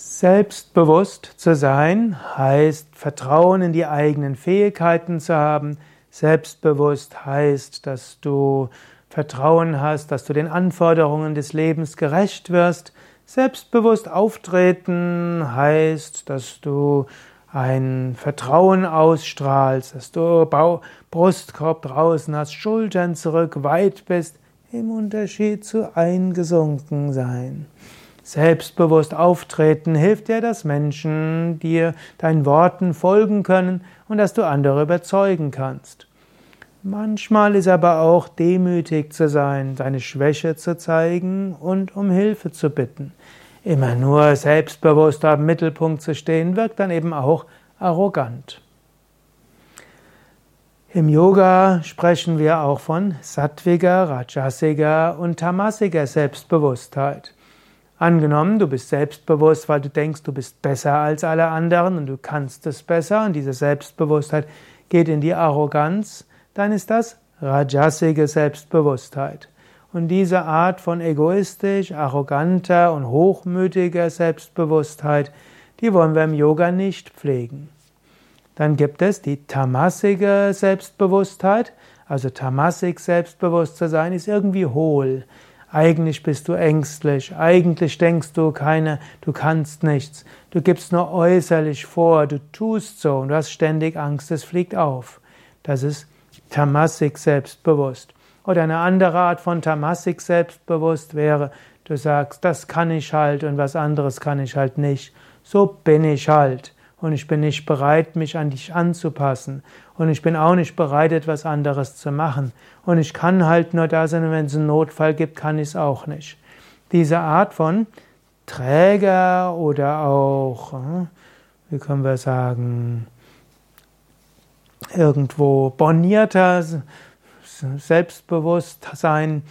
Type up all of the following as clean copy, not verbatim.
Selbstbewusst zu sein heißt, Vertrauen in die eigenen Fähigkeiten zu haben. Selbstbewusst heißt, dass du Vertrauen hast, dass du den Anforderungen des Lebens gerecht wirst. Selbstbewusst auftreten heißt, dass du ein Vertrauen ausstrahlst, dass du Brustkorb draußen hast, Schultern zurück, weit bist, im Unterschied zu eingesunken sein. Selbstbewusst auftreten hilft dir, dass Menschen dir deinen Worten folgen können und dass du andere überzeugen kannst. Manchmal ist aber auch demütig zu sein, deine Schwäche zu zeigen und um Hilfe zu bitten. Immer nur selbstbewusst am Mittelpunkt zu stehen, wirkt dann eben auch arrogant. Im Yoga sprechen wir auch von Sattviger, Rajasiger und Tamasiger Selbstbewusstheit. Angenommen, du bist selbstbewusst, weil du denkst, du bist besser als alle anderen und du kannst es besser und diese Selbstbewusstheit geht in die Arroganz, dann ist das Rajasige Selbstbewusstheit. Und diese Art von egoistisch, arroganter und hochmütiger Selbstbewusstheit, die wollen wir im Yoga nicht pflegen. Dann gibt es die tamasige Selbstbewusstheit, also tamasig selbstbewusst zu sein, ist irgendwie hohl. Eigentlich bist du ängstlich, eigentlich denkst du du kannst nichts, du gibst nur äußerlich vor, du tust so und du hast ständig Angst, es fliegt auf. Das ist tamasig selbstbewusst. Oder eine andere Art von tamasig selbstbewusst wäre, du sagst, das kann ich halt und was anderes kann ich halt nicht. So bin ich halt und ich bin nicht bereit, mich an dich anzupassen und ich bin auch nicht bereit, etwas anderes zu machen und ich kann halt nur da sein und wenn es einen Notfall gibt, kann ich es auch nicht. Diese Art von träger oder auch, wie können wir sagen, irgendwo bornierter Selbstbewusstsein,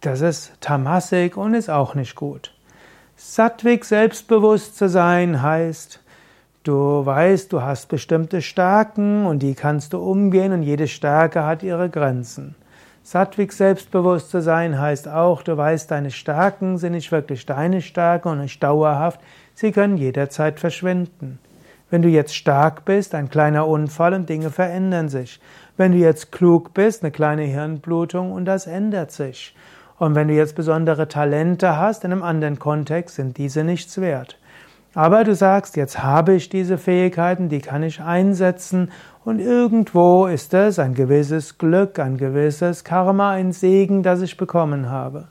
das ist tamasig und ist auch nicht gut. Sattvik selbstbewusst zu sein heißt, du weißt, du hast bestimmte Stärken und die kannst du umgehen und jede Stärke hat ihre Grenzen. Sattvik selbstbewusst zu sein heißt auch, du weißt, deine Stärken sind nicht wirklich deine Stärken und nicht dauerhaft, sie können jederzeit verschwinden. Wenn du jetzt stark bist, ein kleiner Unfall und Dinge verändern sich. Wenn du jetzt klug bist, eine kleine Hirnblutung und das ändert sich. Und wenn du jetzt besondere Talente hast, in einem anderen Kontext sind diese nichts wert. Aber du sagst, jetzt habe ich diese Fähigkeiten, die kann ich einsetzen und irgendwo ist es ein gewisses Glück, ein gewisses Karma, ein Segen, das ich bekommen habe.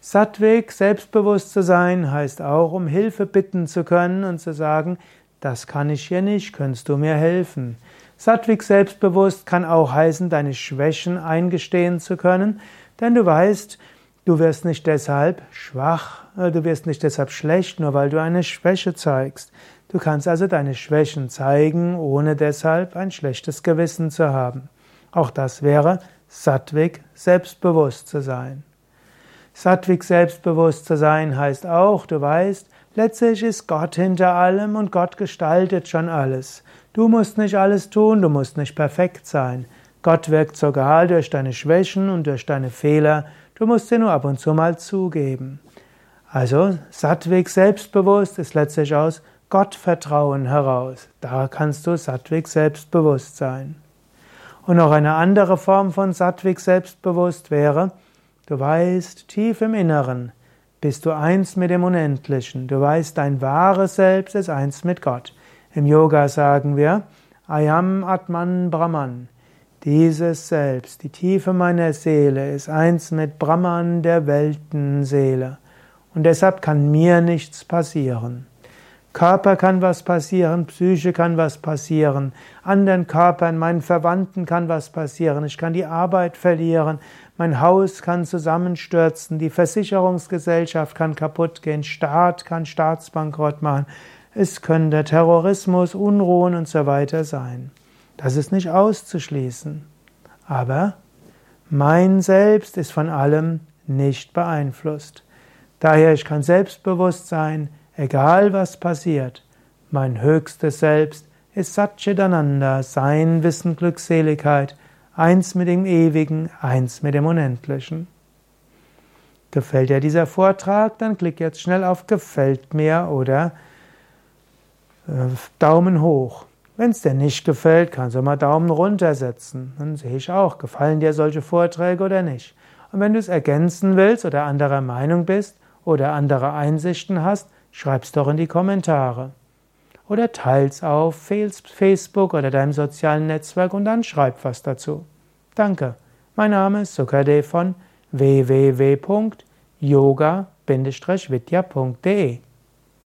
Sattvik, selbstbewusst zu sein, heißt auch, um Hilfe bitten zu können und zu sagen, das kann ich hier nicht, könntest du mir helfen? Sattvik selbstbewusst kann auch heißen, deine Schwächen eingestehen zu können, denn du weißt, du wirst nicht deshalb schwach, du wirst nicht deshalb schlecht, nur weil du eine Schwäche zeigst. Du kannst also deine Schwächen zeigen, ohne deshalb ein schlechtes Gewissen zu haben. Auch das wäre Sattvik selbstbewusst zu sein. Sattvik selbstbewusst zu sein heißt auch, du weißt, letztlich ist Gott hinter allem und Gott gestaltet schon alles. Du musst nicht alles tun, du musst nicht perfekt sein. Gott wirkt sogar durch deine Schwächen und durch deine Fehler. Du musst sie nur ab und zu mal zugeben. Also Sattvik selbstbewusst ist letztlich aus Gottvertrauen heraus. Da kannst du Sattvik selbstbewusst sein. Und noch eine andere Form von Sattvik selbstbewusst wäre, du weißt tief im Inneren, bist du eins mit dem Unendlichen. Du weißt, dein wahres Selbst ist eins mit Gott. Im Yoga sagen wir, Ayam Atman Brahman. Dieses Selbst, die Tiefe meiner Seele, ist eins mit Brahman, der Weltenseele. Und deshalb kann mir nichts passieren. Körper kann was passieren, Psyche kann was passieren, anderen Körpern, meinen Verwandten kann was passieren, ich kann die Arbeit verlieren, mein Haus kann zusammenstürzen, die Versicherungsgesellschaft kann kaputt gehen, Staat kann Staatsbankrott machen, es können der Terrorismus, Unruhen und so weiter sein. Das ist nicht auszuschließen, aber mein Selbst ist von allem nicht beeinflusst. Daher, ich kann selbstbewusst sein, egal was passiert, mein höchstes Selbst ist Satchitananda, Sein, Wissen, Glückseligkeit, eins mit dem Ewigen, eins mit dem Unendlichen. Gefällt dir dieser Vortrag? Dann klick jetzt schnell auf Gefällt mir oder Daumen hoch. Wenn es dir nicht gefällt, kannst du mal Daumen runtersetzen. Dann sehe ich auch, gefallen dir solche Vorträge oder nicht. Und wenn du es ergänzen willst oder anderer Meinung bist oder andere Einsichten hast, schreib's doch in die Kommentare. Oder teil's auf Facebook oder deinem sozialen Netzwerk und dann schreib was dazu. Danke. Mein Name ist Sukadev von www.yoga-vidya.de